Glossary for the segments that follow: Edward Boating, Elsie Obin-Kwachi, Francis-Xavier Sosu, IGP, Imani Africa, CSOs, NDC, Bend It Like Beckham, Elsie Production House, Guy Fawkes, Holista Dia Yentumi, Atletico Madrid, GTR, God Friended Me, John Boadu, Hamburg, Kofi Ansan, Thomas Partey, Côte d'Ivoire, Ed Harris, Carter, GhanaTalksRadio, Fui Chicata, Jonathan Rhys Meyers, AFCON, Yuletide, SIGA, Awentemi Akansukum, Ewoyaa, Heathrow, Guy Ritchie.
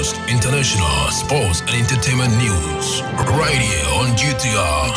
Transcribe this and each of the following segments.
most international sports and entertainment news right here on GTR.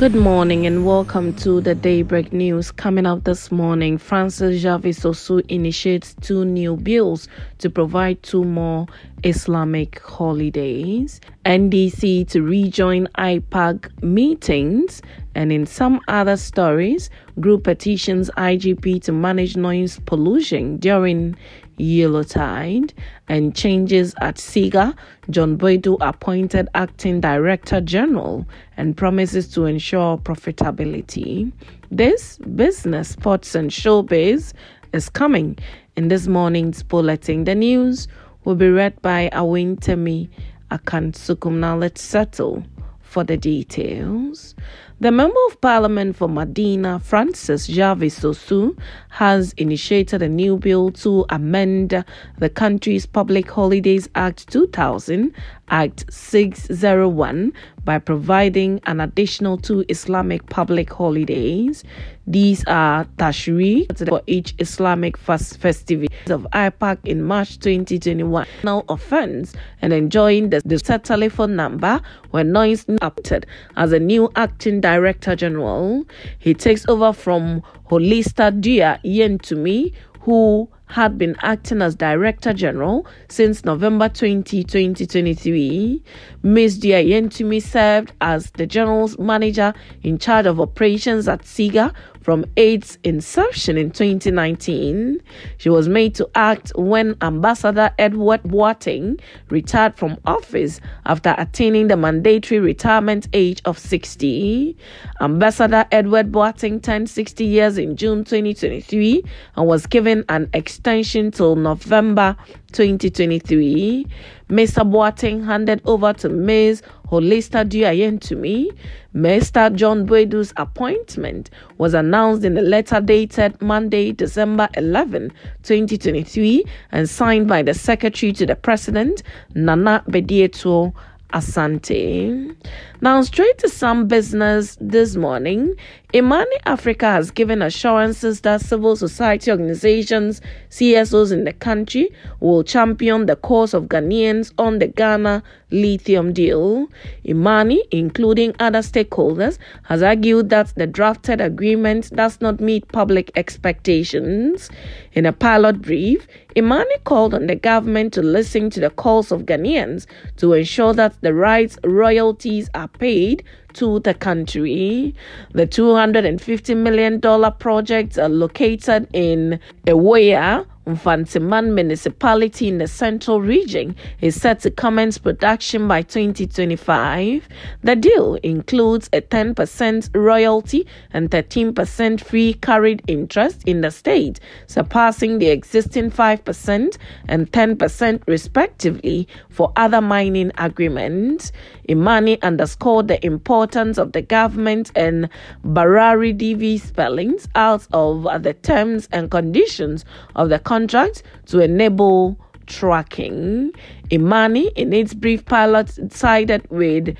Good morning and welcome to the Daybreak News. Coming up this morning, Francis-Xavier Sosu initiates 2 new bills to provide 2 more Islamic holidays, NDC to rejoin IPAC meetings, and in some other stories, group petitions IGP to manage noise pollution during yellow tide, and changes at SIGA. John Boadu appointed acting director general and promises to ensure profitability. This business, sports and showbiz is coming in this morning's bulletin. The news will be read by Awentemi Akansukum. Now let's settle for the details. The Member of Parliament for Medina, Francis-Xavier Sosu, has initiated a new bill to amend the country's Public Holidays Act 2000, Act 601, by providing an additional 2 Islamic public holidays. These are Tashri for each Islamic festivity of IPAC in March 2021. Now offense and enjoying the telephone number were noise opted as a new acting director general. He takes over from Holista Dia Yentumi, who had been acting as Director General since November 20, 2023. Ms. Dia Yentumi served as the General's Manager in charge of operations at SIGA from its inception in 2019. She was made to act when Ambassador Edward Boating retired from office after attaining the mandatory retirement age of 60. Ambassador Edward Boating turned 60 years in June 2023 and was given an extension till November 2023. Mr. Boating handed over to Ms. Holista Dia Yentumi. Mr. John Boadu's appointment was announced in a letter dated Monday, December 11, 2023, and signed by the Secretary to the President, Nana Bediatuo Asante. Now straight to some business this morning. Imani Africa has given assurances that civil society organizations, CSOs in the country, will champion the cause of Ghanaians on the Ghana lithium deal. Imani, including other stakeholders, has argued that the drafted agreement does not meet public expectations. In a pilot brief, Imani called on the government to listen to the calls of Ghanaians to ensure that the rights royalties are paid to the country. The $250 million projects are located in Ewoyaa, Mfantaman Municipality in the Central Region, is set to commence production by 2025. The deal includes a 10% royalty and 13% free carried interest in the state, surpassing the existing 5% and 10% respectively for other mining agreements. Imani underscored the importance of the government and Barari DV spellings out of the terms and conditions of the contract to enable tracking. Imani, in its brief pilot, sided with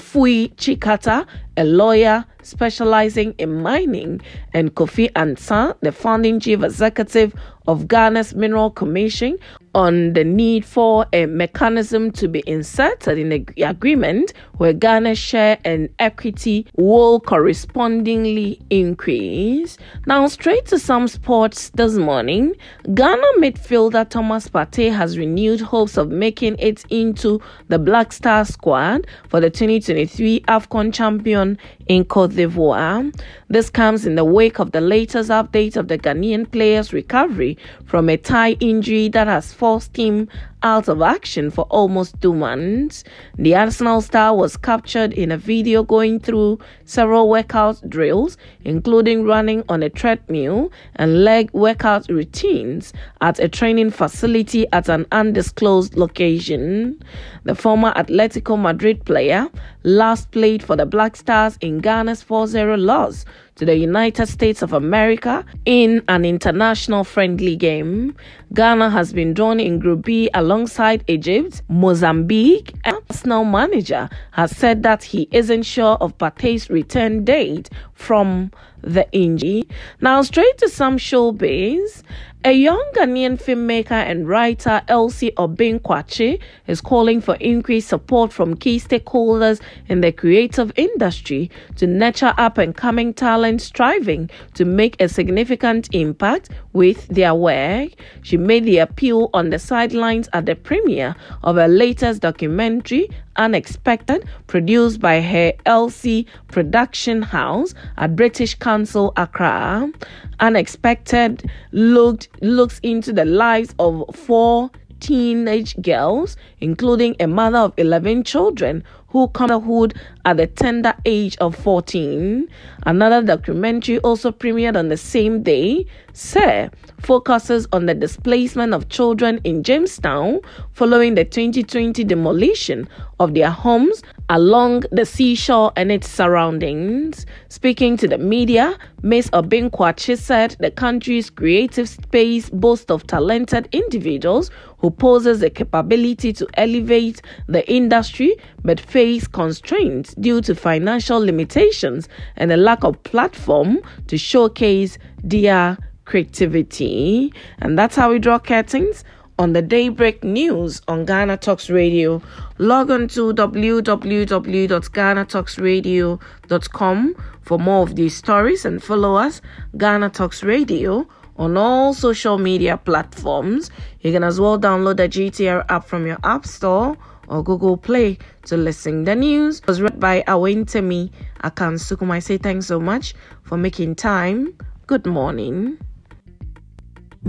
Fui Chicata, a lawyer specializing in mining, and Kofi Ansan, the founding chief executive of Ghana's Mineral Commission, on the need for a mechanism to be inserted in the agreement where Ghana's share and equity will correspondingly increase. Now straight to some sports this morning. Ghana midfielder Thomas Partey has renewed hopes of making it into the Black Star squad for the 2023 AFCON champion in Côte d'Ivoire. This comes in the wake of the latest update of the Ghanaian player's recovery from a thigh injury that has forced him out of action for almost 2 months. The Arsenal star was captured in a video going through several workout drills, including running on a treadmill and leg workout routines at a training facility at an undisclosed location. The former Atletico Madrid player last played for the Black Stars in Ghana's 4-0 loss to the United States of America in an international friendly game. Ghana has been drawn in Group B alongside Egypt, Mozambique, and Arsenal manager has said that he isn't sure of Partey's return date from the Inji. Now straight to some showbiz. A young Ghanaian filmmaker and writer, Elsie Obin-Kwachi, is calling for increased support from key stakeholders in the creative industry to nurture up-and-coming talent striving to make a significant impact with their work. She made the appeal on the sidelines at the premiere of her latest documentary, Unexpected, produced by her Elsie Production House at British Council, Accra. Unexpected looks into the lives of 4 teenage girls, including a mother of 11 children, who come to motherhood at the tender age of 14. Another documentary also premiered on the same day, Sir, focuses on the displacement of children in Jamestown following the 2020 demolition of their homes along the seashore and its surroundings. Speaking to the media, Ms. Obin-Kwachi said the country's creative space boasts of talented individuals who possess the capability to elevate the industry but face constraints due to financial limitations and a lack of platform to showcase their creativity. And that's how we draw curtains on the Daybreak News on Ghana Talks Radio. Log on to www.ghanatalksradio.com for more of these stories and follow us, Ghana Talks Radio, on all social media platforms. You can as well download the GTR app from your App Store or Google Play to listen. The news was read by Awentemi Akansukum. I say thanks so much for making time. Good morning.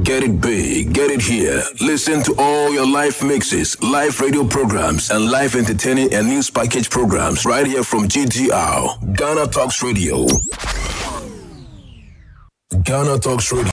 Get it big, get it here. Listen to all your live mixes, live radio programs, and live entertaining and news package programs right here from GTR, Ghana Talks Radio. Ghana Talks Radio.